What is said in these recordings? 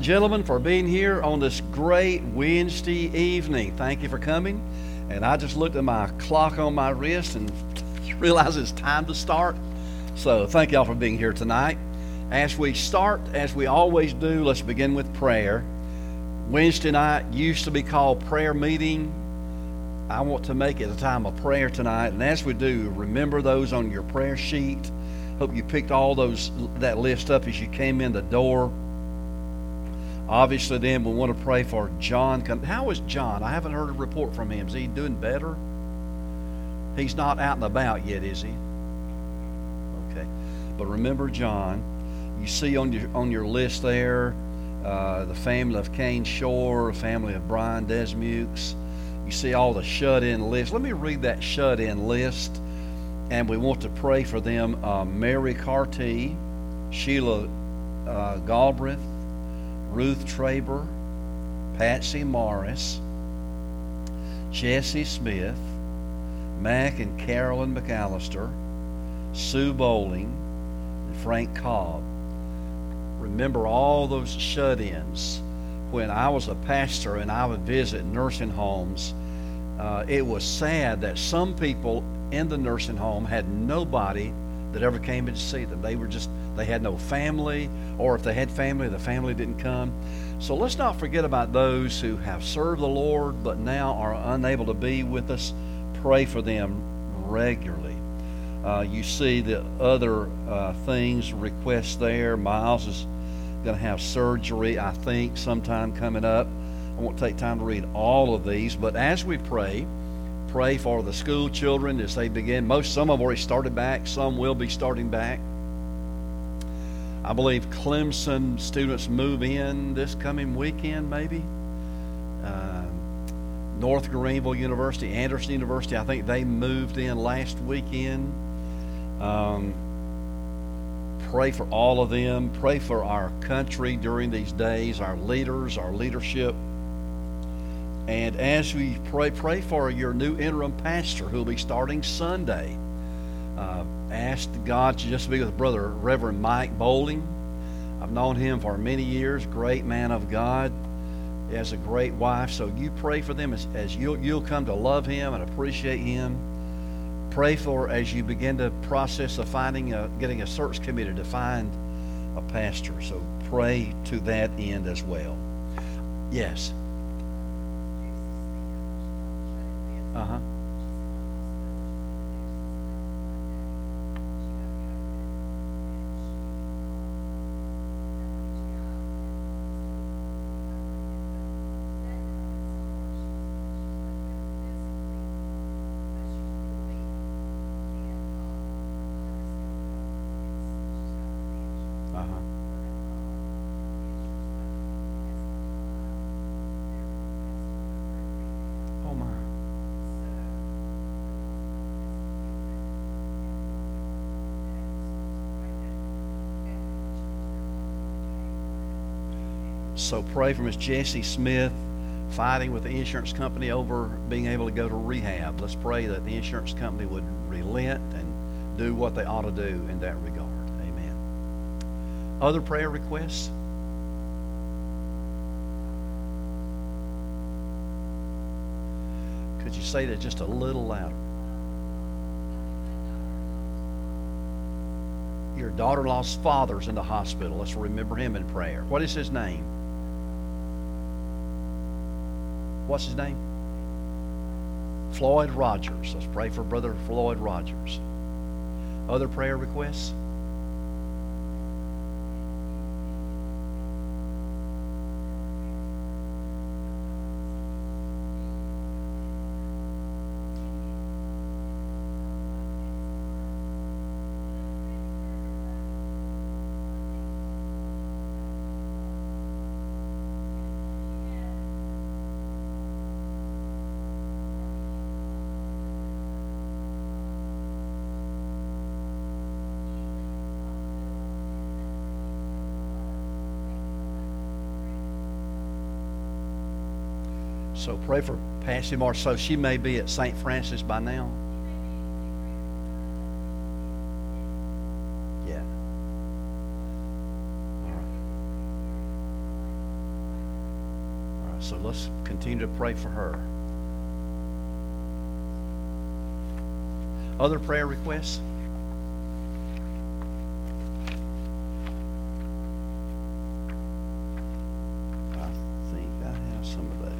gentlemen, for being here on this great Wednesday evening. Thank you for coming. And I just looked at my clock on my wrist and realized it's time to start. So thank y'all for being here tonight. As we start, as we always do, let's begin with prayer. Wednesday night used to be called prayer meeting. I want to make it a time of prayer tonight. And as we do, remember those on your prayer sheet. Hope you picked all those, that list up as you came in the door. Obviously, then we want to pray for John. How is John? I haven't heard a report from him. Is he doing better? He's not out and about yet, is he? Okay. But remember John. You see on your list there, the family of Kane Shore, the family of Brian Desmukes. You see all the shut-in lists. Let me read that shut-in list. And we want to pray for them. Mary Carty, Sheila Galbraith, Ruth Traber, Patsy Morris, Jesse Smith, Mac and Carolyn McAllister, Sue Bowling, and Frank Cobb. Remember all those shut-ins. When I was a pastor and I would visit nursing homes, it was sad that some people in the nursing home had nobody that ever came in to see them. They had no family, or if they had family, the family didn't come. So let's not forget about those who have served the Lord but now are unable to be with us. Pray for them regularly. You see the other things, requests there. Miles is going to have surgery, I think, sometime coming up. I won't take time to read all of these, but as we pray for the school children as they begin. Some have already started back. Some will be starting back. I believe Clemson students move in this coming weekend, maybe. North Greenville University, Anderson University, I think they moved in last weekend. Pray for all of them. Pray for our country during these days, our leaders, our leadership. And as we pray for your new interim pastor who will be starting Sunday. Asked God to just be with Brother Reverend Mike Bowling. I've known him for many years. Great man of God. He has a great wife. So you pray for them as you'll come to love him and appreciate him. Pray for as you begin the process of getting a search committee to find a pastor. So pray to that end as well. Yes. Uh-huh. So pray for Miss Jessie Smith fighting with the insurance company over being able to go to rehab. Let's pray that the insurance company would relent and do what they ought to do in that regard. Amen. Other prayer requests? Could you say that just a little louder? Your daughter-in-law's father's in the hospital. Let's remember him in prayer. What is his name? What's his name? Floyd Rogers. Let's pray for Brother Floyd Rogers. Other prayer requests? So pray for Patsy Morris. So she may be at St. Francis by now. Yeah. All right. So let's continue to pray for her. Other prayer requests? I think I have some of those.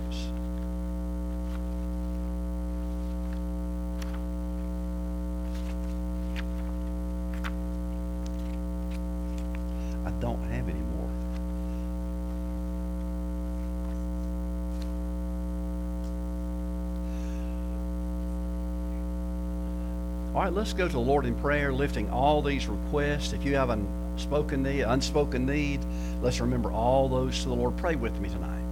I don't have any more. All right, let's go to the Lord in prayer, lifting all these requests. If you have an unspoken need, let's remember all those to the Lord. Pray with me tonight.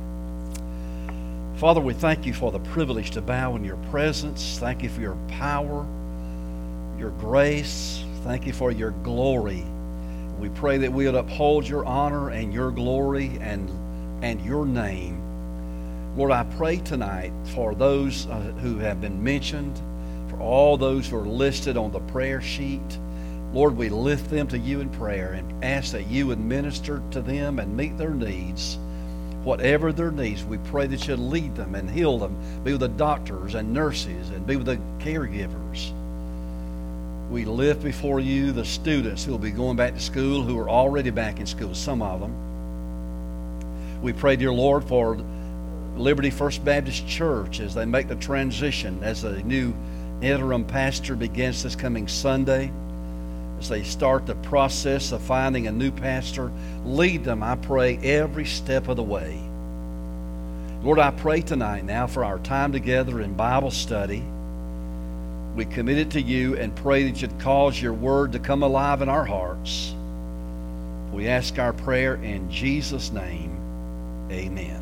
Father, we thank you for the privilege to bow in your presence. Thank you for your power, your grace. Thank you for your glory. We pray that we would uphold your honor and your glory and your name. Lord, I pray tonight for those who have been mentioned, all those who are listed on the prayer sheet. Lord, we lift them to you in prayer and ask that you would minister to them and meet their needs. Whatever their needs, we pray that you'd lead them and heal them. Be with the doctors and nurses and be with the caregivers. We lift before you the students who will be going back to school, who are already back in school, some of them. We pray, dear Lord, for Liberty First Baptist Church as they make the transition, as the new interim pastor begins this coming Sunday. As they start the process of finding a new pastor, lead them, I pray, every step of the way. Lord, I pray tonight now for our time together in Bible study. We commit it to you and pray that you'd cause your word to come alive in our hearts. We ask our prayer in Jesus' name. Amen.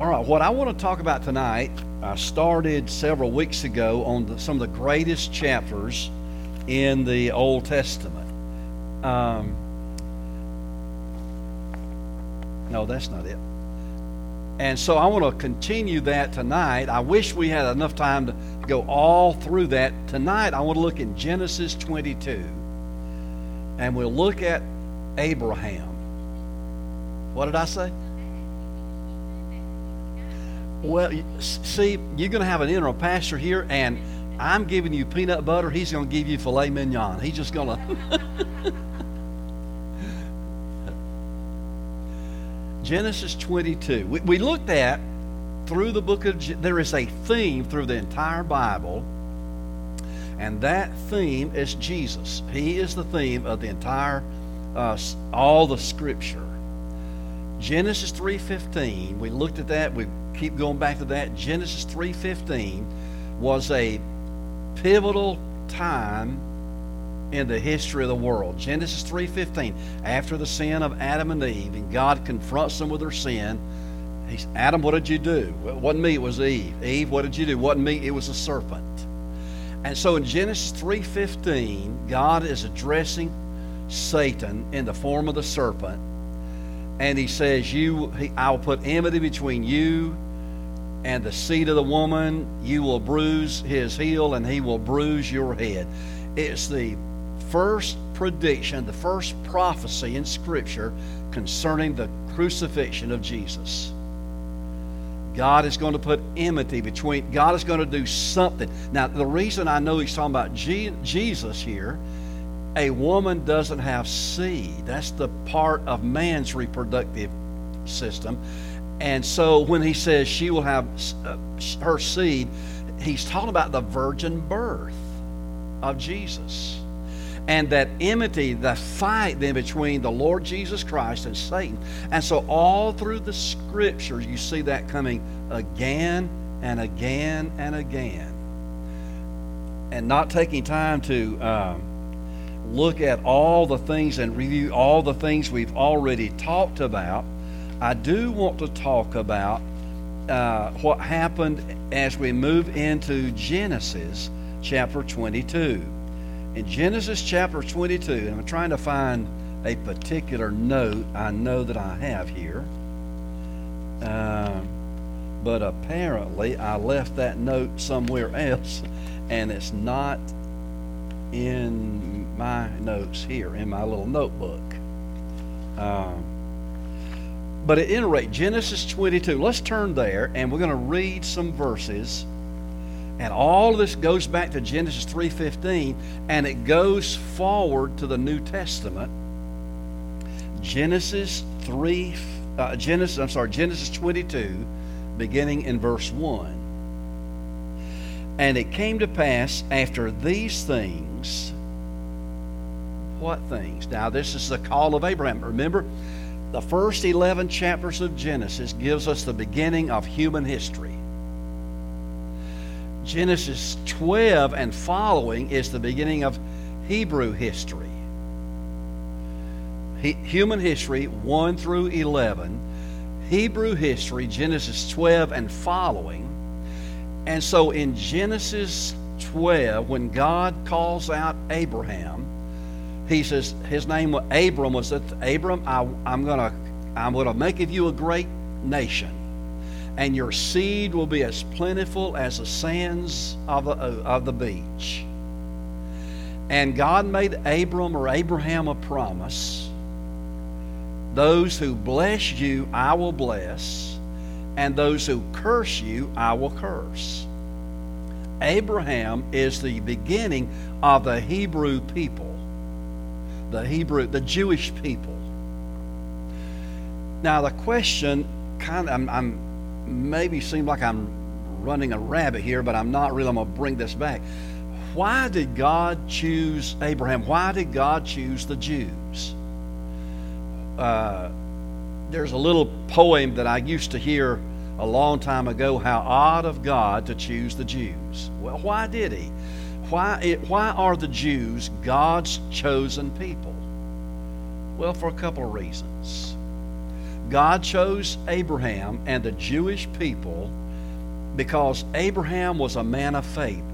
All right, what I want to talk about tonight, I started several weeks ago on some of the greatest chapters in the Old Testament. No, that's not it. And so I want to continue that tonight. I wish we had enough time to go all through that. Tonight I want to look in Genesis 22, and we'll look at Abraham. What did I say? Well, see, you're going to have an interim pastor here, and I'm giving you peanut butter. He's going to give you filet mignon. He's just going to... Genesis 22. We looked at, through the book of... There is a theme through the entire Bible, and that theme is Jesus. He is the theme of the entire... all the Scripture. Genesis 3:15, we looked at that. We keep going back to that. Genesis 3:15 was a pivotal time in the history of the world. Genesis 3:15, after the sin of Adam and Eve, and God confronts them with their sin. He says, Adam, what did you do? Well, it wasn't me, it was Eve. Eve, what did you do? It wasn't me, it was the serpent. And so in Genesis 3:15, God is addressing Satan in the form of the serpent. And he says, I will put enmity between you and the seed of the woman. You will bruise his heel, and he will bruise your head. It's the first prediction, the first prophecy in Scripture concerning the crucifixion of Jesus. God is going to put enmity between, God is going to do something. Now, the reason I know he's talking about Jesus here, a woman doesn't have seed. That's the part of man's reproductive system. And so when he says she will have her seed, he's talking about the virgin birth of Jesus. And that enmity, the fight then between the Lord Jesus Christ and Satan. And so all through the Scriptures, you see that coming again and again and again. And not taking time to... look at all the things and review all the things we've already talked about. I do want to talk about what happened as we move into Genesis chapter 22. In Genesis chapter 22, and I'm trying to find a particular note I know that I have here, but apparently I left that note somewhere else, and it's not in my notes here in my little notebook. But at any rate, Genesis 22, let's turn there, and we're going to read some verses. And all of this goes back to Genesis 3:15, and it goes forward to the New Testament. Genesis 22, beginning in verse 1. And it came to pass after these things. What things? Now, this is the call of Abraham. Remember, the first 11 chapters of Genesis gives us the beginning of human history. Genesis 12 and following is the beginning of Hebrew history. Human history 1 through 11, Hebrew history, Genesis 12 and following. And so in Genesis 12, when God calls out Abraham, he says his name was Abram. Was that Abram? I'm gonna make of you a great nation, and your seed will be as plentiful as the sands of the beach. And God made Abraham a promise. Those who bless you, I will bless, and those who curse you, I will curse. Abraham is the beginning of the Hebrew people. The Jewish people. Now the question, I'm maybe seems like I'm running a rabbit here, but I'm not really. I'm gonna bring this back. Why did God choose Abraham? Why did God choose the Jews? There's a little poem that I used to hear a long time ago. How odd of God to choose the Jews. Well, why did he? Why are the Jews God's chosen people? Well, for a couple of reasons. God chose Abraham and the Jewish people because Abraham was a man of faith.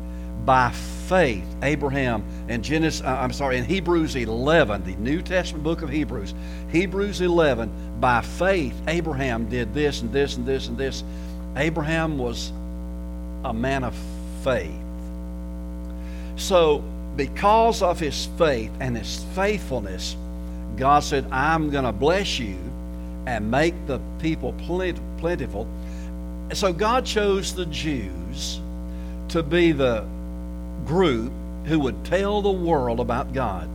By faith, Abraham in Hebrews 11, the New Testament book of Hebrews, Hebrews 11, by faith, Abraham did this and this and this and this. Abraham was a man of faith. So, because of his faith and his faithfulness, God said, I'm going to bless you and make the people plentiful. So God chose the Jews to be the group who would tell the world about God.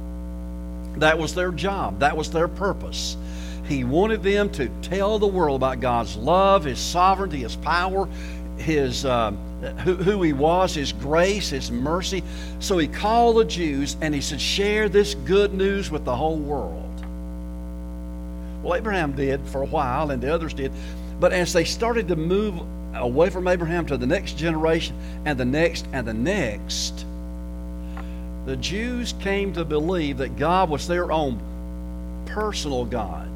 That was their job. That was their purpose. He wanted them to tell the world about God's love, His sovereignty, His power, His who He was, His grace, His mercy. So He called the Jews and He said, share this good news with the whole world. Well, Abraham did for a while and the others did. But as they started to move away from Abraham to the next generation and the next and the next, the Jews came to believe that God was their own personal God.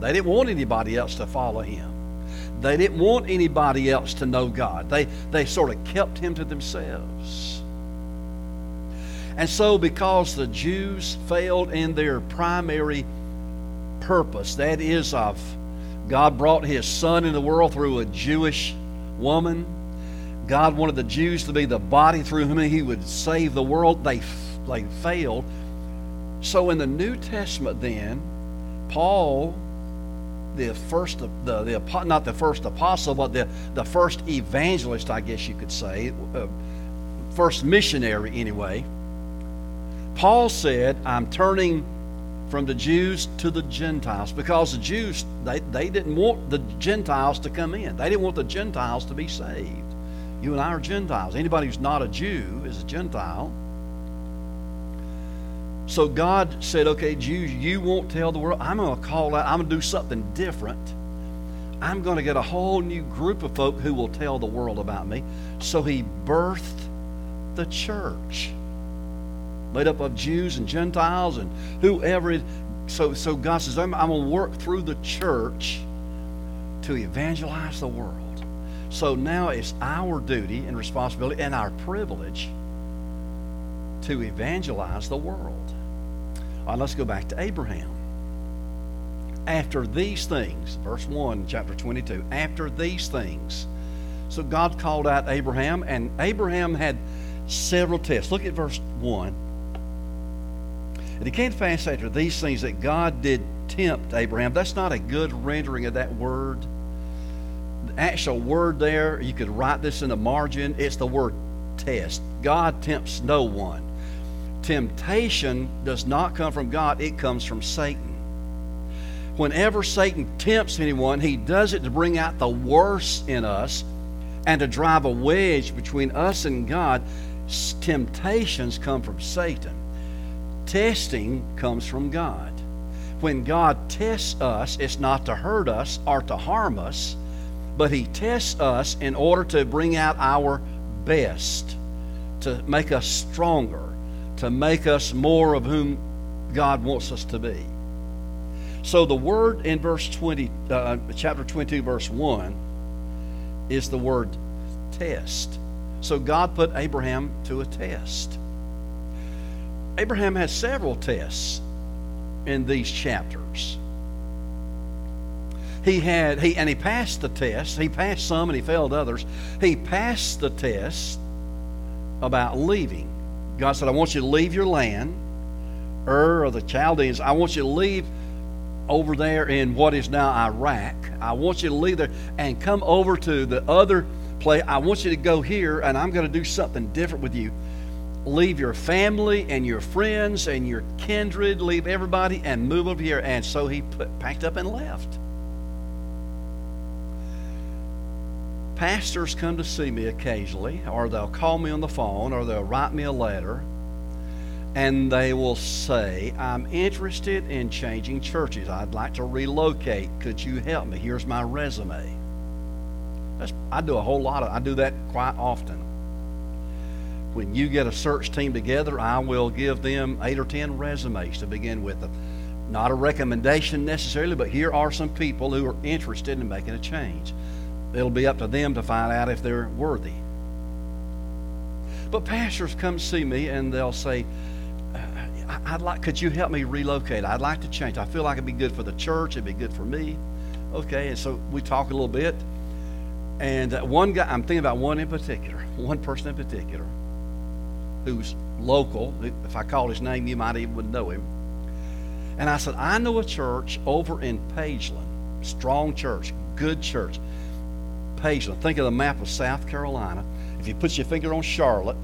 They didn't want anybody else to follow Him. They didn't want anybody else to know God. They sort of kept Him to themselves. And so because the Jews failed in their primary purpose, that is of God brought His Son in the world through a Jewish woman. God wanted the Jews to be the body through whom He would save the world. They failed. So in the New Testament then, Paul, not the first apostle, but the first evangelist, I guess you could say, first missionary anyway. Paul said, I'm turning from the Jews to the Gentiles, because the Jews, they didn't want the Gentiles to come in. They didn't want the Gentiles to be saved. You and I are Gentiles. Anybody who's not a Jew is a Gentile. So God said, okay, Jews, you won't tell the world. I'm going to call out. I'm going to do something different. I'm going to get a whole new group of folk who will tell the world about me. So He birthed the church, made up of Jews and Gentiles and whoever. So God says, I'm going to work through the church to evangelize the world. So now it's our duty and responsibility and our privilege to evangelize the world. All right, let's go back to Abraham. After these things, verse 1, chapter 22, after these things. So God called out Abraham, and Abraham had several tests. Look at verse 1. And it came to pass after these things that God did tempt Abraham. That's not a good rendering of that word. The actual word there, you could write this in the margin, it's the word test. God tempts no one. Temptation does not come from God, it comes from Satan. Whenever Satan tempts anyone, he does it to bring out the worst in us and to drive a wedge between us and God. Temptations come from Satan. Testing comes from God. When God tests us, it's not to hurt us or to harm us, but he tests us in order to bring out our best, to make us stronger, to make us more of whom God wants us to be. So the word in chapter 22, verse 1, is the word test. So God put Abraham to a test. Abraham has several tests in these chapters. He passed the test. He passed some and he failed others. He passed the test about leaving. God said, I want you to leave your land, Ur of the Chaldeans. I want you to leave over there in what is now Iraq. I want you to leave there and come over to the other place. I want you to go here, and I'm going to do something different with you. Leave your family and your friends and your kindred, leave everybody and move over here. And so he packed up and left. Pastors come to see me occasionally, or they'll call me on the phone, or they'll write me a letter, and they will say, I'm interested in changing churches. I'd like to relocate. Could you help me? Here's my resume. I do that quite often. When you get a search team together, I will give them 8 or 10 resumes to begin with. Not a recommendation necessarily, but here are some people who are interested in making a change. It'll be up to them to find out if they're worthy. But pastors come see me and they'll say, could you help me relocate? I'd like to change. I feel like it'd be good for the church. It'd be good for me. Okay, and so we talk a little bit. And one guy, I'm thinking about one person in particular, who's local. If I call his name, you might even know him. And I said, I know a church over in Pageland, strong church, good church. Pageland, think of the map of South Carolina. If you put your finger on Charlotte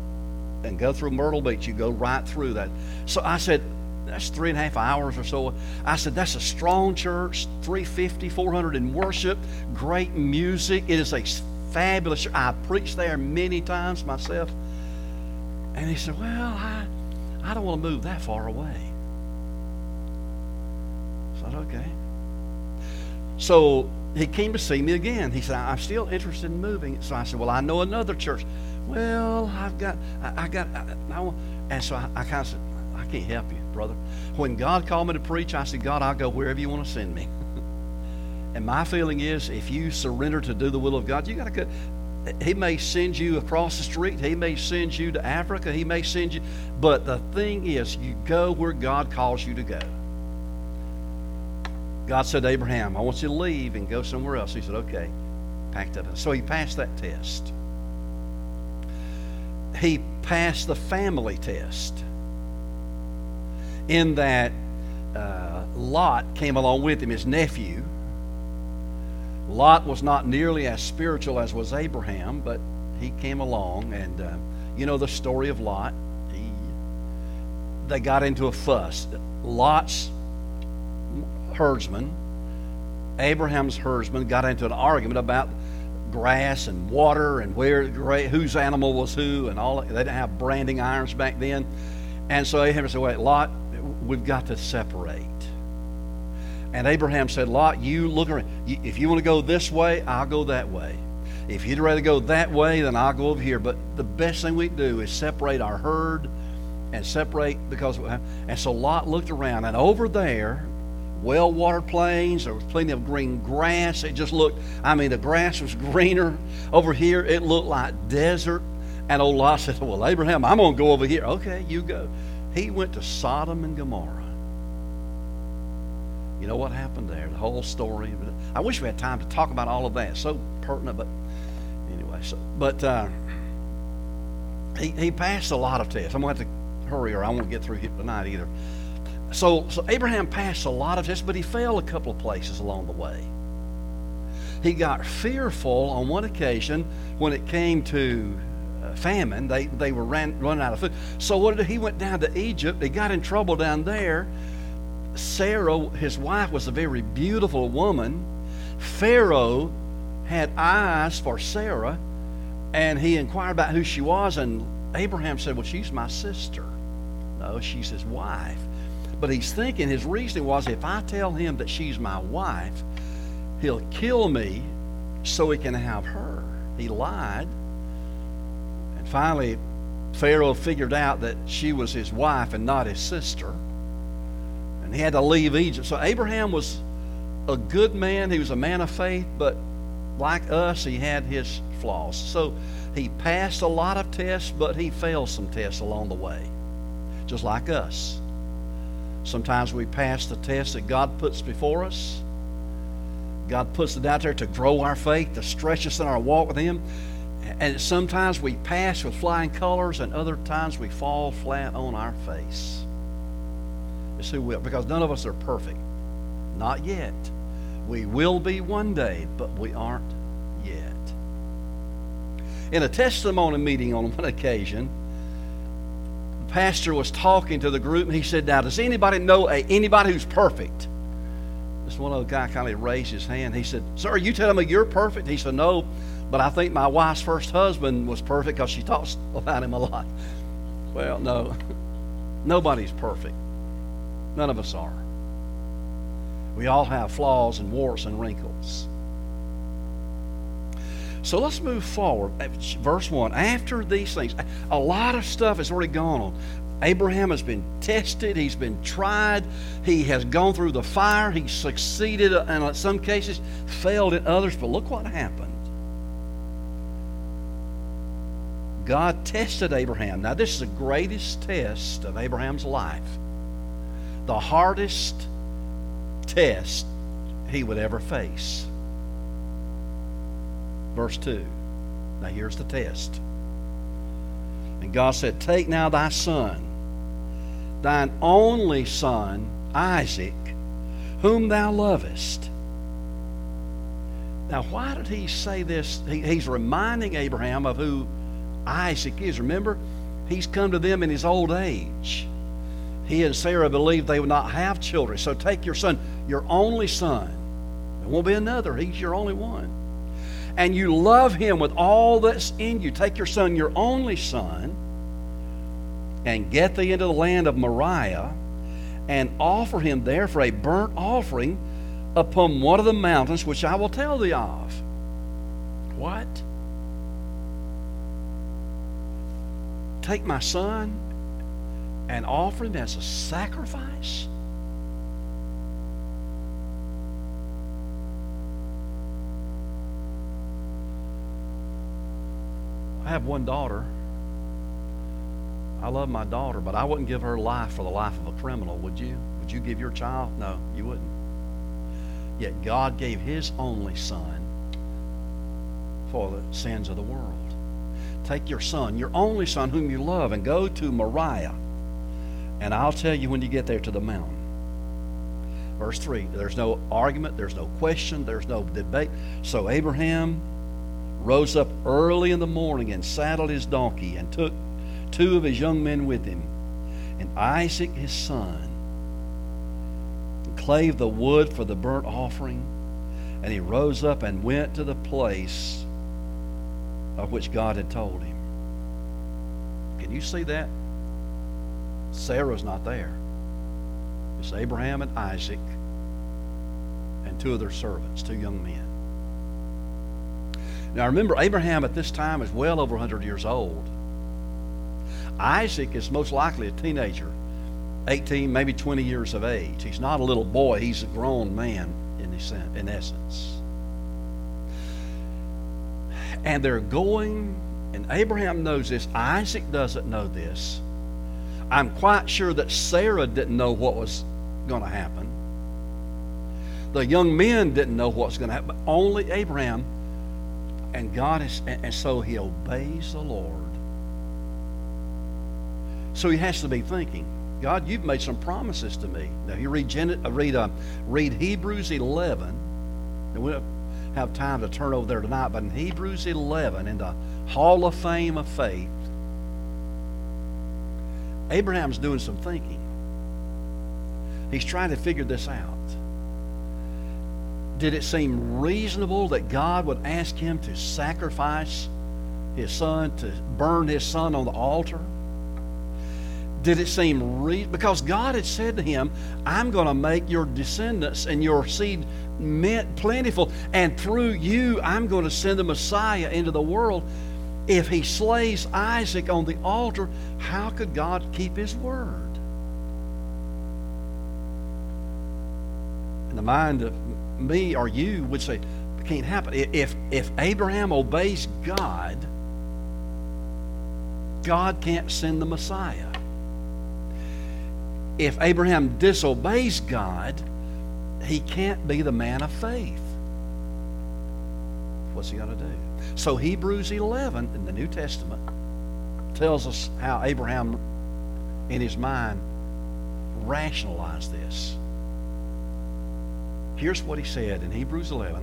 and go through Myrtle Beach, you go right through that. So I said, that's 3.5 hours or so. I said, that's a strong church, 350, 400 in worship, great music. It is a fabulous church. I preached there many times myself. And he said, well, I don't want to move that far away. I said, okay. So he came to see me again. He said, I'm still interested in moving. So I said, well, I know another church. Well, I kind of said, I can't help you, brother. When God called me to preach, I said, God, I'll go wherever you want to send me. And my feeling is, if you surrender to do the will of God, you got to go. He may send you across the street. He may send you to Africa. He may send you. But the thing is, you go where God calls you to go. God said to Abraham, I want you to leave and go somewhere else. He said, okay. Packed up. So he passed that test. He passed the family test, in that Lot came along with him, his nephew. Lot was not nearly as spiritual as was Abraham, but he came along. And you know the story of Lot. They got into a fuss. Lot's herdsman, Abraham's herdsman, got into an argument about grass and water and whose animal was who and all that. They didn't have branding irons back then. And so Abraham said, wait, Lot, we've got to separate. And Abraham said, Lot, you look around. If you want to go this way, I'll go that way. If you'd rather go that way, then I'll go over here. But the best thing we can do is separate our herd and separate because of what happened. And so Lot looked around, and over there, well-watered plains, there was plenty of green grass. It just looked, the grass was greener. Over here, it looked like desert. And old Lot said, well, Abraham, I'm going to go over here. Okay, you go. He went to Sodom and Gomorrah. You know what happened there, the whole story. I wish we had time to talk about all of that. It's so pertinent, but anyway. He passed a lot of tests. I'm going to have to hurry, or I won't get through here tonight either. So Abraham passed a lot of tests, but he fell a couple of places along the way. He got fearful on one occasion when it came to famine. They were running out of food. So what did he went down to Egypt. He got in trouble down there. Sarah, his wife, was a very beautiful woman. Pharaoh had eyes for Sarah, and he inquired about who she was, and Abraham said, well, she's my sister. No, she's his wife. But he's thinking, his reasoning was, if I tell him that she's my wife, he'll kill me so he can have her. He lied. And finally, Pharaoh figured out that she was his wife and not his sister. And he had to leave Egypt. So Abraham was a good man. He was a man of faith, but like us, he had his flaws. So he passed a lot of tests, but he failed some tests along the way, just like us. Sometimes we pass the tests that God puts before us. God puts it out there to grow our faith, to stretch us in our walk with Him. And sometimes we pass with flying colors, and other times we fall flat on our face. It's who we are, because none of us are perfect. Not yet. We will be one day, but we aren't yet. In a testimony meeting on one occasion, the pastor was talking to the group, and he said, now, does anybody know anybody who's perfect? This one old guy kind of raised his hand. He said, sir, are you telling me you're perfect? He said, no, but I think my wife's first husband was perfect because she talks about him a lot. Well, no, nobody's perfect. None of us are. We all have flaws and warts and wrinkles. So let's move forward. Verse 1, after these things, a lot of stuff has already gone on. Abraham has been tested. He's been tried. He has gone through the fire. He succeeded, and in some cases failed in others. But look what happened. God tested Abraham. Now, this is the greatest test of Abraham's life. The hardest test he would ever face. Verse 2. Now, here's the test. And God said, take now thy son, thine only son, Isaac, whom thou lovest. Now, why did he say this? He's reminding Abraham of who Isaac is. Remember, he's come to them in his old age. He and Sarah believed they would not have children. So take your son, your only son. There won't be another. He's your only one. And you love him with all that's in you. Take your son, your only son, and get thee into the land of Moriah, and offer him there for a burnt offering upon one of the mountains which I will tell thee of. What? Take my son and offer him as a sacrifice? I have one daughter. I love my daughter, but I wouldn't give her life for the life of a criminal, would you? Would you give your child? No, you wouldn't. Yet God gave His only Son for the sins of the world. Take your son, your only son whom you love, and go to Moriah. And I'll tell you when you get there to the mountain. Verse 3, there's no argument, there's no question, there's no debate. So Abraham rose up early in the morning and saddled his donkey and took two of his young men with him and Isaac his son, and clave the wood for the burnt offering, and he rose up and went to the place of which God had told him. Can you see that? Sarah's not there. It's Abraham and Isaac and two of their servants, two young men. Now, remember, Abraham at this time is well over 100 years old. Isaac is most likely a teenager, 18, maybe 20 years of age. He's not a little boy. He's a grown man in essence. And they're going, and Abraham knows this. Isaac doesn't know this. I'm quite sure that Sarah didn't know what was going to happen. The young men didn't know what was going to happen, but only Abraham. And God is, and so he obeys the Lord. So he has to be thinking. God, you've made some promises to me. Now, you read Hebrews 11. And we don't have time to turn over there tonight, but in Hebrews 11, in the Hall of Fame of Faith, Abraham's doing some thinking. He's trying to figure this out. Did it seem reasonable that God would ask him to sacrifice his son, to burn his son on the altar? Did it seem reasonable? Because God had said to him, I'm going to make your descendants and your seed plentiful, and through you I'm going to send the Messiah into the world. If he slays Isaac on the altar, how could God keep his word? In the mind of me or you would say, it can't happen. If Abraham obeys God, God can't send the Messiah. If Abraham disobeys God, he can't be the man of faith. What's he going to do? So Hebrews 11 in the New Testament tells us how Abraham, in his mind, rationalized this. Here's what he said in Hebrews 11.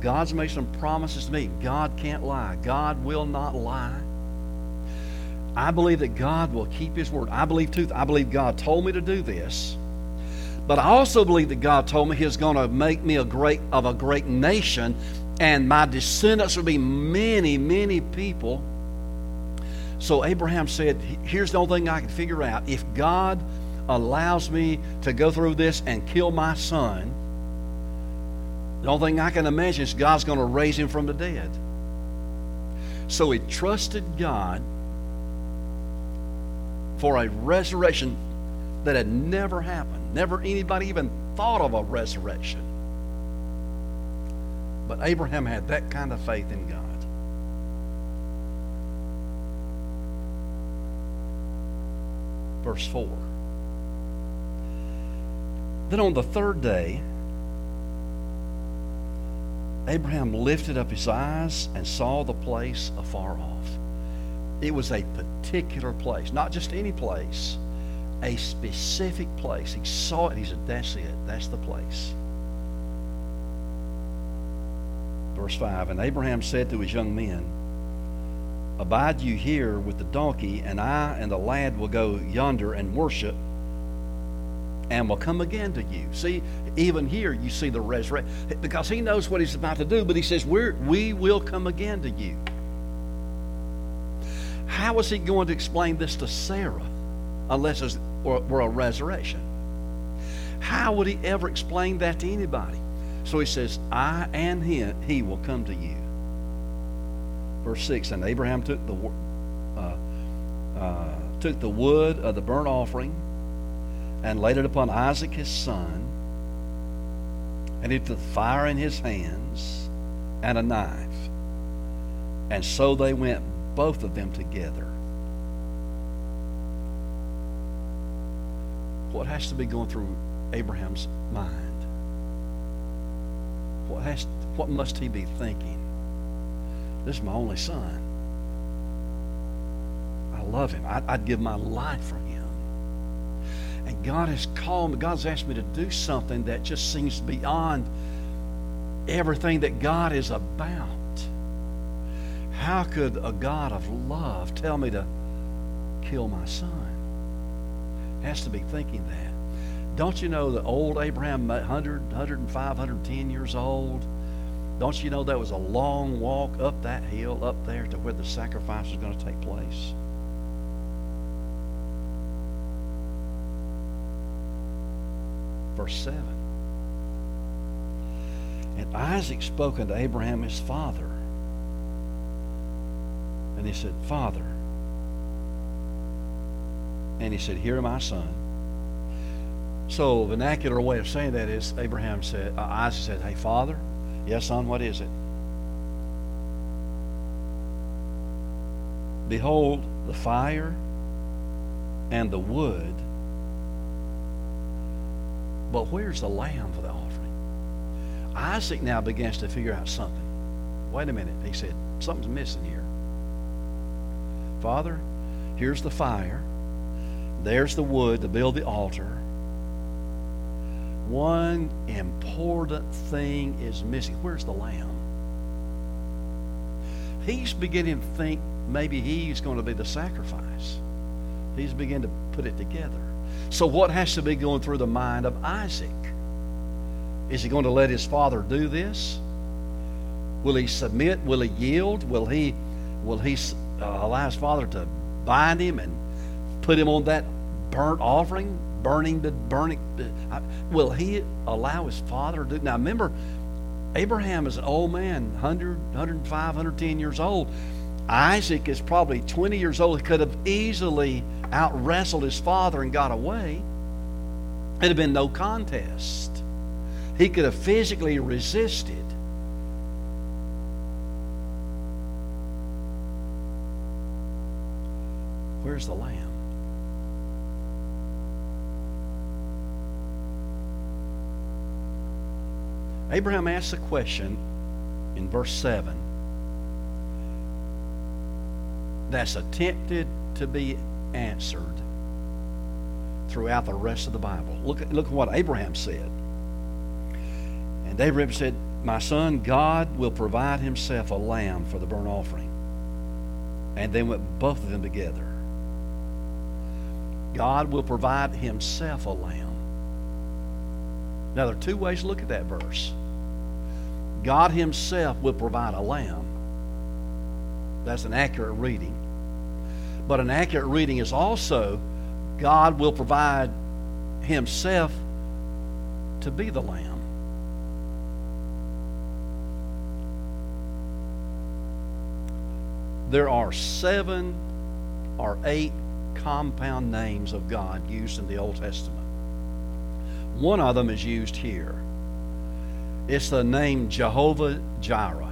God's made some promises to me. God can't lie. God will not lie. I believe that God will keep his word. I believe God told me to do this. But I also believe that God told me he's going to make me a great nation, and my descendants will be many, many people. So Abraham said, here's the only thing I can figure out. If God allows me to go through this and kill my son, the only thing I can imagine is God's going to raise him from the dead. So he trusted God for a resurrection that had never happened. Never anybody even thought of a resurrection. But Abraham had that kind of faith in God. Verse 4. Then on the third day, Abraham lifted up his eyes and saw the place afar off. It was a particular place, not just any place, a specific place. He saw it. He said, that's it. That's the place. Verse 5, and Abraham said to his young men, abide you here with the donkey, and I and the lad will go yonder and worship, and will come again to you. See, even here you see the resurrection. Because he knows what he's about to do, but he says, we will come again to you. How was he going to explain this to Sarah unless it were a resurrection? How would he ever explain that to anybody? So he says, I and he will come to you. Verse 6, and Abraham took the wood of the burnt offering and laid it upon Isaac his son, and he took the fire in his hands and a knife. And so they went, both of them together. What has to be going through Abraham's mind? What must he be thinking? This is my only son. I love him. I'd give my life for him. And God has called me. God's asked me to do something that just seems beyond everything that God is about. How could a God of love tell me to kill my son? Has to be thinking that. Don't you know that old Abraham, 100, 105, 110 years old? Don't you know that was a long walk up that hill up there to where the sacrifice was going to take place? Verse 7. And Isaac spoke unto Abraham his father. And he said, Father. And he said, Here, my son. So vernacular way of saying that is Isaac said, hey, Father. Yes, son, what is it? Behold, the fire and the wood, but where's the lamb for the offering? Isaac now begins to figure out something. Wait a minute, he said, something's missing here. Father, here's the fire. There's the wood to build the altar. One important thing is missing. Where's the lamb? He's beginning to think maybe he's going to be the sacrifice. He's beginning to put it together. So what has to be going through the mind of Isaac? Is he going to let his father do this? Will he submit? Will he yield? Will he allow his father to bind him and put him on that burnt offering? Will he allow his father to do? Now remember, Abraham is an old man, 100, 105, 110 years old. Isaac is probably 20 years old. He could have easily out-wrestled his father and got away. It had been no contest. He could have physically resisted. Where's the lamb? Abraham asks a question in verse 7 that's attempted to be answered throughout the rest of the Bible. Look at what Abraham said. And Abraham said, "My son, God will provide himself a lamb for the burnt offering." And they went both of them together. God will provide himself a lamb. Now, there are two ways to look at that verse. God himself will provide a lamb. That's an accurate reading. But an accurate reading is also God will provide himself to be the lamb. There are 7 or 8 compound names of God used in the Old Testament. One of them is used here. It's the name Jehovah-Jireh.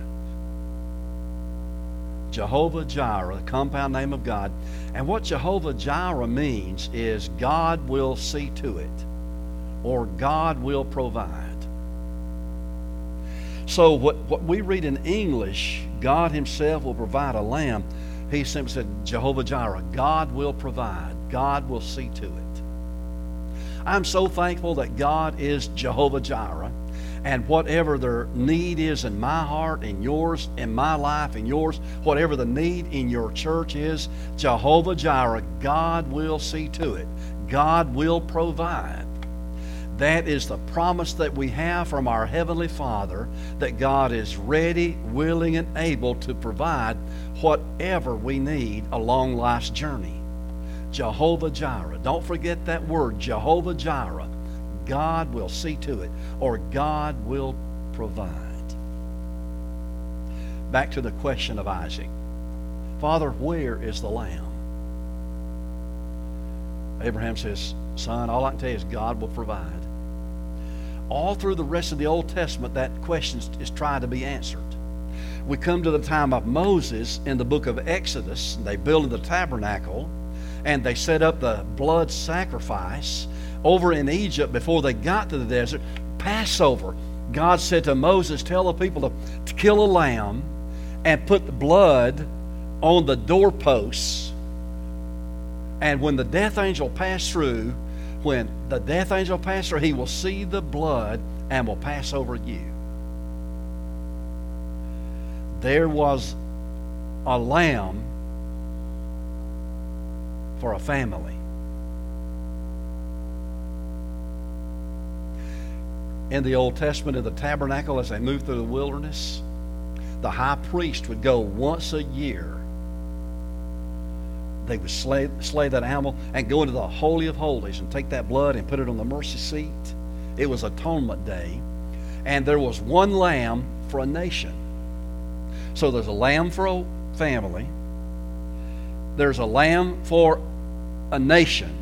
Jehovah-Jireh, compound name of God. And what Jehovah-Jireh means is God will see to it, or God will provide. So what we read in English, God himself will provide a lamb, he simply said, Jehovah-Jireh, God will provide. God will see to it. I'm so thankful that God is Jehovah-Jireh, and whatever their need is in my heart, in yours, in my life, in yours, whatever the need in your church is, Jehovah-Jireh, God will see to it. God will provide. That is the promise that we have from our Heavenly Father, that God is ready, willing, and able to provide whatever we need along life's journey. Jehovah-Jireh. Don't forget that word, Jehovah-Jireh. God will see to it, or God will provide. Back to the question of Isaac. Father, where is the lamb? Abraham says, Son, all I can tell you is God will provide. All through the rest of the Old Testament, that question is trying to be answered. We come to the time of Moses in the book of Exodus. They build the tabernacle, and they set up the blood sacrifice over in Egypt before they got to the desert. Passover. God said to Moses, tell the people to kill a lamb and put the blood on the doorposts. And when the death angel passed through, he will see the blood and will pass over you. There was a lamb for a family. In the Old Testament, in the tabernacle, as they moved through the wilderness, the high priest would go once a year. They would slay that animal and go into the Holy of Holies and take that blood and put it on the mercy seat. It was Atonement Day. And there was one lamb for a nation. So there's a lamb for a family. There's a lamb for a nation.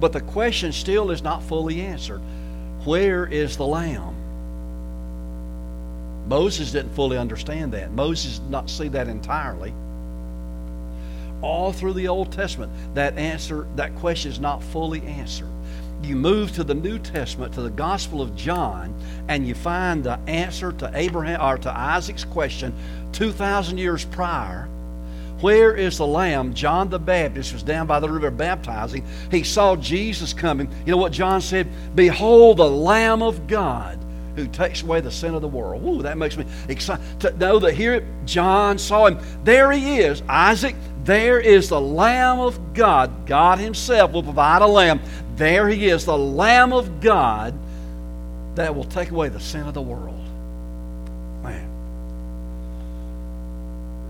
But the question still is not fully answered. Where is the lamb? Moses didn't fully understand that. Moses did not see that entirely. All through the Old Testament, that question is not fully answered. You move to the New Testament, to the Gospel of John, and you find the answer to Abraham or to Isaac's question 2,000 years prior. Where is the Lamb? John the Baptist was down by the river baptizing. He saw Jesus coming. You know what John said? Behold the Lamb of God who takes away the sin of the world. Ooh, that makes me excited to know that here John saw him. There he is, Isaac. There is the Lamb of God. God himself will provide a lamb. There he is, the Lamb of God that will take away the sin of the world. Man,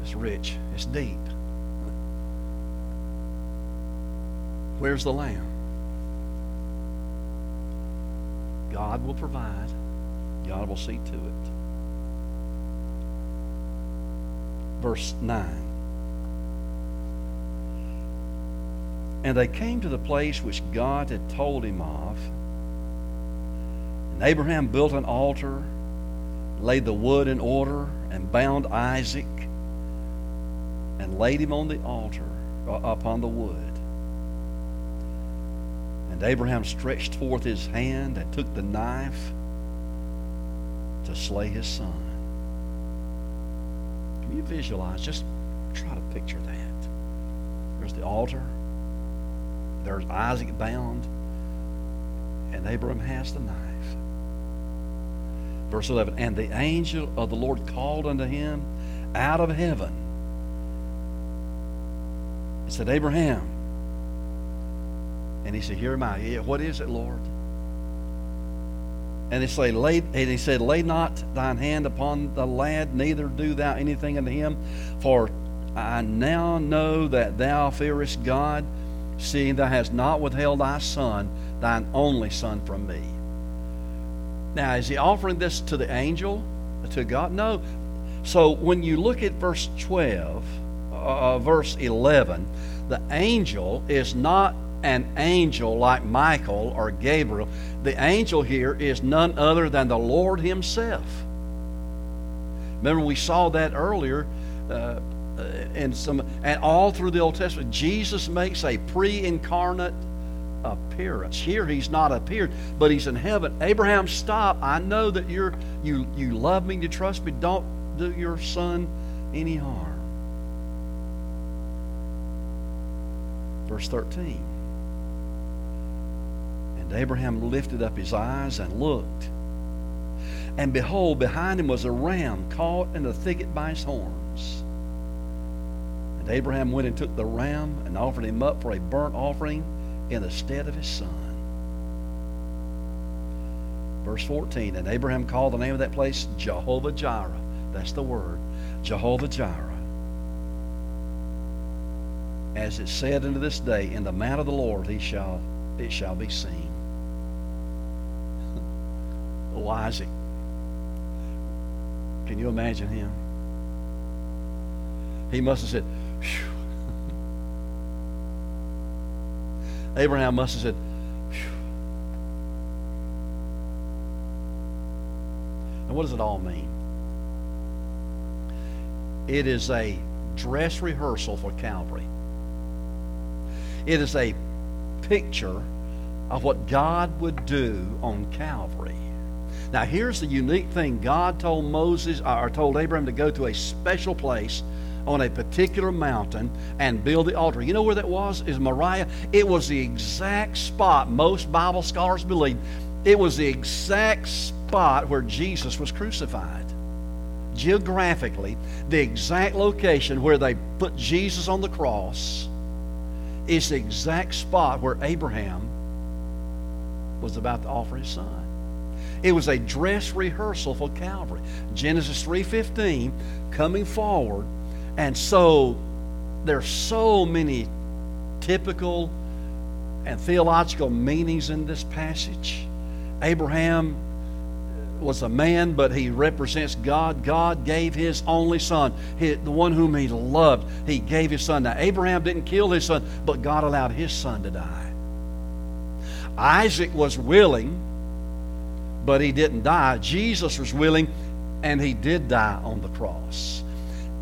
it's rich. It's deep. Where's the Lamb? God will provide. God will see to it. Verse 9. And they came to the place which God had told him of. And Abraham built an altar, laid the wood in order, and bound Isaac, and laid him on the altar, upon the wood. And Abraham stretched forth his hand and took the knife to slay his son. Can you visualize? Just try to picture that. There's the altar. There's Isaac bound, and Abram has the knife. Verse 11, and the angel of the Lord called unto him out of heaven. He said, Abraham. And he said, here am I. Yeah, what is it, Lord? And he said, lay not thine hand upon the lad, neither do thou anything unto him, for I now know that thou fearest God, seeing thou hast not withheld thy son, thine only son, from me. Now, is he offering this to the angel, to God? No. So when you look at verse 11, the angel is not an angel like Michael or Gabriel. The angel here is none other than the Lord himself. Remember, we saw that earlier. And all through the Old Testament, Jesus makes a pre-incarnate appearance. Here he's not appeared, but he's in heaven. Abraham, stop. I know that you love me, you trust me. Don't do your son any harm. Verse 13. And Abraham lifted up his eyes and looked. And behold, behind him was a ram caught in the thicket by his horns. And Abraham went and took the ram and offered him up for a burnt offering in the stead of his son. Verse 14, and Abraham called the name of that place Jehovah-Jireh. That's the word, Jehovah-Jireh. As it said unto this day, in the mount of the Lord it shall be seen. Oh, Isaac, can you imagine him? He must have said, Abraham must have said, phew. And what does it all mean? It is a dress rehearsal for Calvary. It is a picture of what God would do on Calvary. Now, here's the unique thing. God told Moses, or told Abraham, to go to a special place on a particular mountain and build the altar. You know where that was? Is Moriah. It was the exact spot, most Bible scholars believe, it was the exact spot where Jesus was crucified. Geographically, the exact location where they put Jesus on the cross is the exact spot where Abraham was about to offer his son. It was a dress rehearsal for Calvary. Genesis 3:15, coming forward. And so there's so many typical and theological meanings in this passage. Abraham was a man, but he represents God. God gave his only son, the one whom he loved. He gave his son. Now, Abraham didn't kill his son, but God allowed his son to die. Isaac was willing, but he didn't die. Jesus was willing, and he did die on the cross.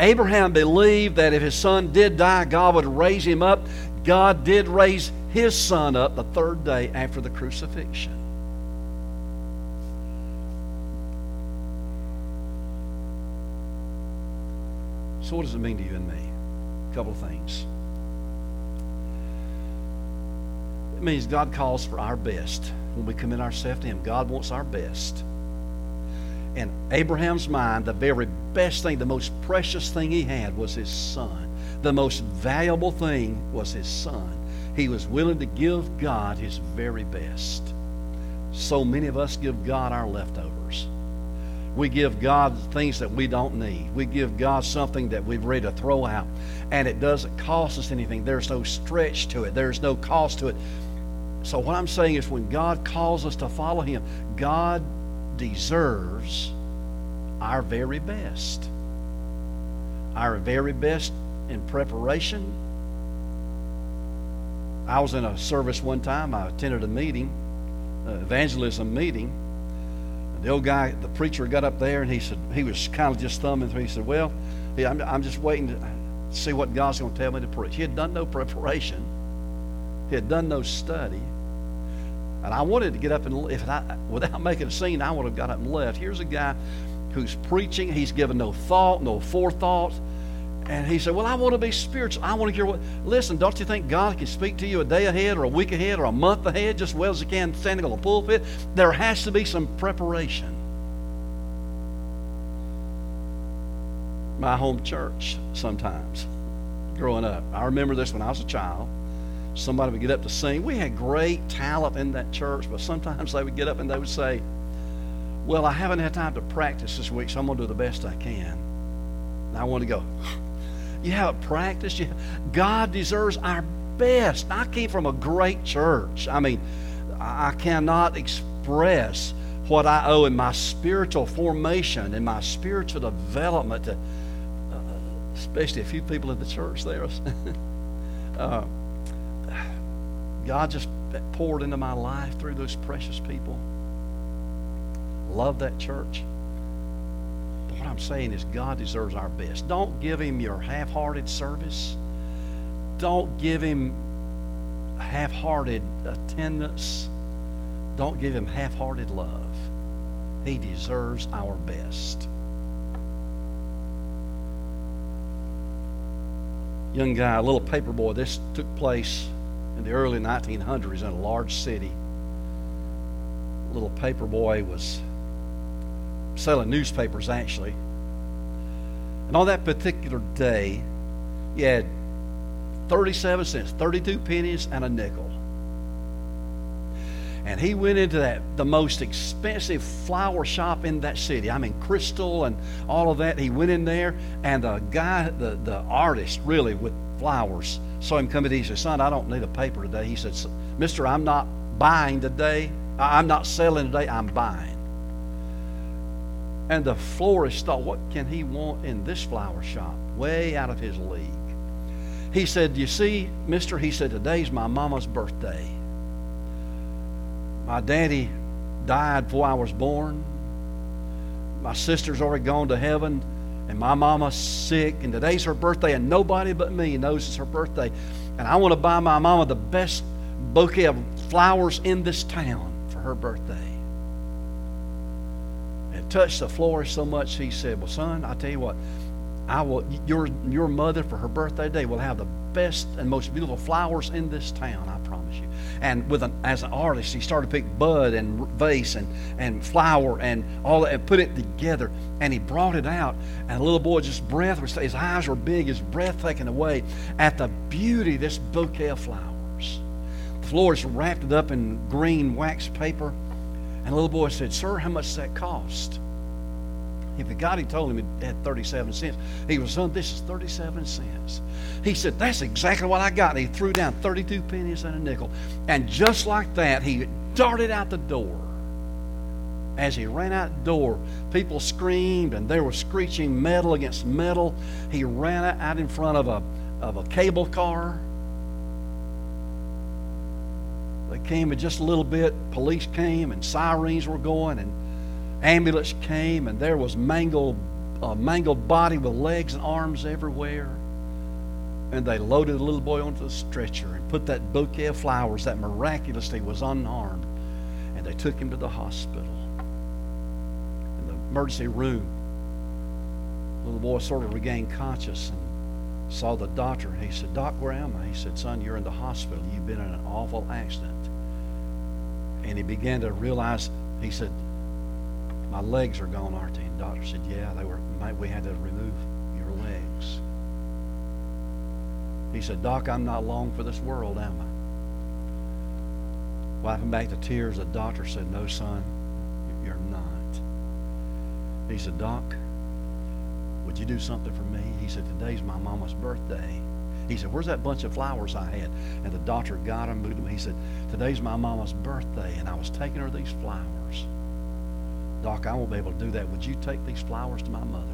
Abraham believed that if his son did die, God would raise him up. God did raise his son up the third day after the crucifixion. So what does it mean to you and me? a couple of things. It means God calls for our best when we commit ourselves to Him. God wants our best. In Abraham's mind, the very best thing, the most precious thing he had was his son. The most valuable thing was his son. He was willing to give God his very best. So many of us give God our leftovers. We give God things that we don't need. We give God something that we're ready to throw out. And it doesn't cost us anything. There's no stretch to it. There's no cost to it. So what I'm saying is, when God calls us to follow Him, God deserves our very best. Our very best in preparation. I was in a service one time. I attended a meeting, an evangelism meeting. The old guy, the preacher, got up there and he said, he was kind of just thumbing through. He said, well, yeah, I'm just waiting to see what God's going to tell me to preach. He had done no preparation. He had done no study. And I wanted to get up and, without making a scene, I would have got up and left. Here's a guy who's preaching. He's given no thought, no forethought. And he said, well, I want to be spiritual. I want to hear what. Listen, don't you think God can speak to you a day ahead or a week ahead or a month ahead just as well as He can standing on a pulpit? There has to be some preparation. My home church sometimes, growing up. I remember this when I was a child. Somebody would get up to sing. We had great talent in that church, but sometimes they would get up and they would say, well, I haven't had time to practice this week, so I'm going to do the best I can. And I want to go, you haven't practiced? God deserves our best. I came from a great church. I mean, I cannot express what I owe in my spiritual formation, in my spiritual development, to, especially a few people in the church there. God just poured into my life through those precious people. Love that church. But what I'm saying is, God deserves our best. Don't give Him your half-hearted service. Don't give Him half-hearted attendance. Don't give Him half-hearted love. He deserves our best. Young guy, a little paper boy. This took place in the early 1900s in a large city. A little paper boy was selling newspapers, actually. And on that particular day, he had 37 cents, 32 pennies, and a nickel. And he went into the most expensive flower shop in that city. I mean, Crystal and all of that. He went in there, and the guy, the artist, really, with flowers, saw him coming in. He said, son, I don't need a paper today. He said, mister, I'm not buying today. I'm not selling today. I'm buying. And the florist thought, what can he want in this flower shop? Way out of his league. He said, you see, mister, he said, today's my mama's birthday. My daddy died before I was born. My sister's already gone to heaven. And my mama's sick, and today's her birthday, and nobody but me knows it's her birthday. And I want to buy my mama the best bouquet of flowers in this town for her birthday. It touched the florist so much, he said, well, son, I tell you what, I will. Your mother, for her birthday day, will have the best and most beautiful flowers in this town, I promise you. And as an artist, he started to pick bud and vase and flower and all that and put it together. And he brought it out. And the little boy, just breath, his eyes were big, his breath taken away at the beauty of this bouquet of flowers. The florist wrapped it up in green wax paper. And the little boy said, sir, how much does that cost? If the guy, he told him it had 37 cents. He was, son, this is 37 cents. He said, that's exactly what I got. And he threw down 32 pennies and a nickel. And just like that, he darted out the door. As he ran out the door, people screamed, and they were screeching metal against metal. He ran out in front of a cable car. They came in just a little bit. Police came, and sirens were going, and ambulance came, and there was mangled body with legs and arms everywhere. And they loaded the little boy onto the stretcher and put that bouquet of flowers that miraculously was unharmed, and they took him to the hospital. In the emergency room, the little boy sort of regained consciousness, and saw the doctor. He said, "Doc, where am I?" He said, "Son, you're in the hospital. You've been in an awful accident." And he began to realize, he said, "My legs are gone, aren't they?" And the doctor said, "Yeah, they were. We had to remove your legs." He said, "Doc, I'm not long for this world, am I?" Wiping back the tears, the doctor said, "No, son, you're not." He said, "Doc, would you do something for me?" He said, "Today's my mama's birthday." He said, "Where's that bunch of flowers I had?" And the doctor got him, moved him. He said, "Today's my mama's birthday, and I was taking her these flowers. Doc, I won't be able to do that. Would you take these flowers to my mother?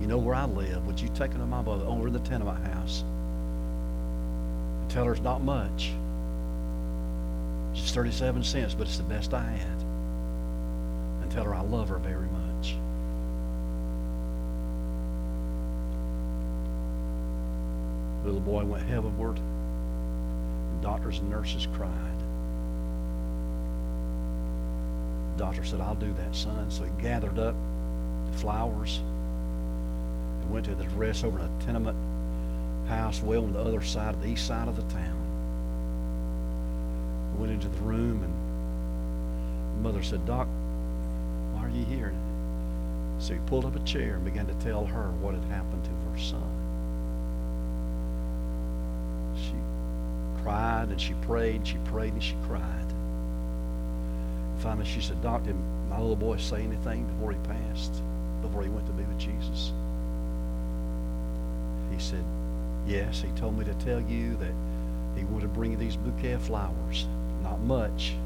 You know where I live. Would you take them to my mother over in the tenement house? And tell her it's not much. It's 37 cents, but it's the best I had. And tell her I love her very much." The little boy went heavenward. And doctors and nurses cried. The doctor said, "I'll do that, son." So he gathered up the flowers and went to the rest over in a tenement house well on the other side, the east side of the town. Went into the room, and the mother said, "Doc, why are you here?" So he pulled up a chair and began to tell her what had happened to her son. She cried and she prayed and she cried. Finally, she said, "Doc, did my little boy say anything before he passed, before he went to be with Jesus?" He said, "Yes, he told me to tell you that he wanted to bring you these bouquet of flowers. Not much,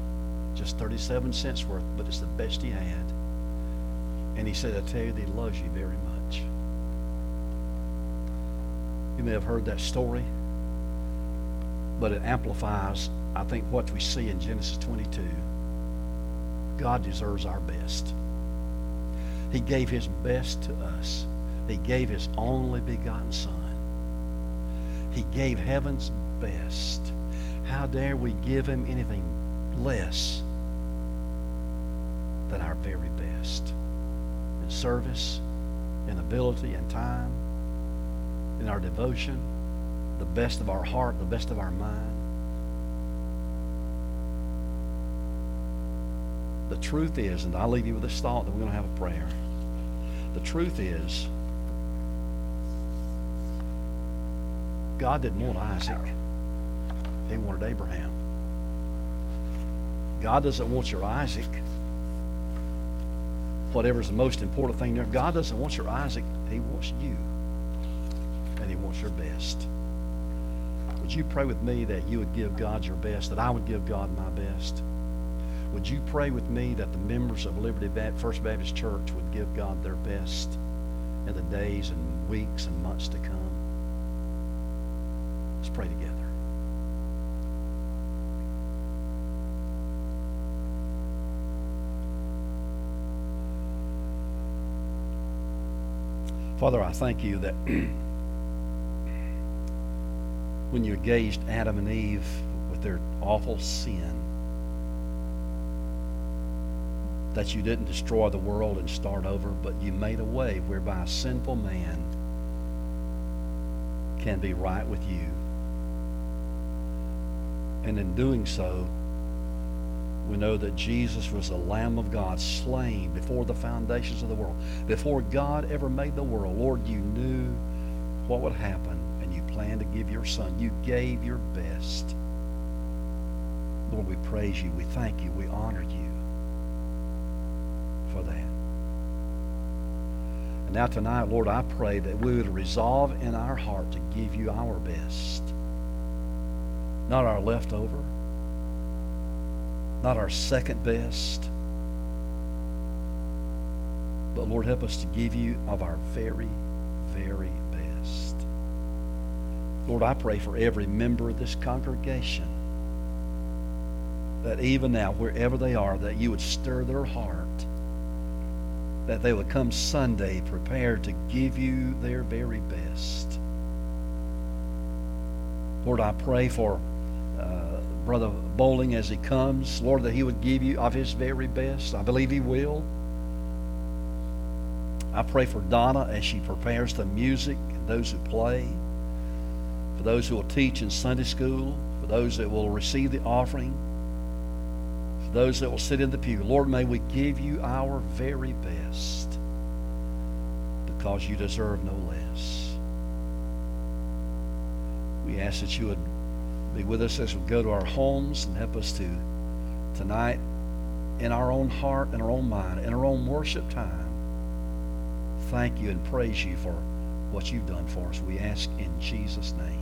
just 37 cents worth, but it's the best he had. And he said, I tell you that he loves you very much." You may have heard that story, but it amplifies, I think, what we see in Genesis 22. God deserves our best. He gave his best to us. He gave his only begotten son. He gave heaven's best. How dare we give him anything less than our very best in service, in ability, in time, in our devotion, the best of our heart, the best of our mind. The truth is, and I'll leave you with this thought, that we're going to have a prayer. The truth is, God didn't want Isaac. He wanted Abraham. God doesn't want your Isaac. Whatever's the most important thing there, God doesn't want your Isaac. He wants you. And he wants your best. Would you pray with me that you would give God your best, that I would give God my best? Would you pray with me that the members of Liberty First Baptist Church would give God their best in the days and weeks and months to come? Let's pray together. Father, I thank you that when you engaged Adam and Eve with their awful sin, that you didn't destroy the world and start over, but you made a way whereby a sinful man can be right with you. And in doing so, we know that Jesus was the Lamb of God, slain before the foundations of the world. Before God ever made the world, Lord, you knew what would happen, and you planned to give your son. You gave your best. Lord, we praise you. We thank you. We honor you for that. And now tonight, Lord, I pray that we would resolve in our heart to give you our best. Not our leftover, not our second best, but Lord, help us to give you of our very, very best. Lord, I pray for every member of this congregation that even now, wherever they are, that you would stir their heart, that they would come Sunday prepared to give you their very best. Lord, I pray for Brother Bowling as he comes, Lord, that he would give you of his very best. I believe he will. I pray for Donna as she prepares the music and those who play, for those who will teach in Sunday school, for those that will receive the offering, for those that will sit in the pew. Lord, may we give you our very best because you deserve no less. We ask that you would be with us as we go to our homes and help us to tonight in our own heart, in our own mind, in our own worship time. Thank you and praise you for what you've done for us. We ask in Jesus' name.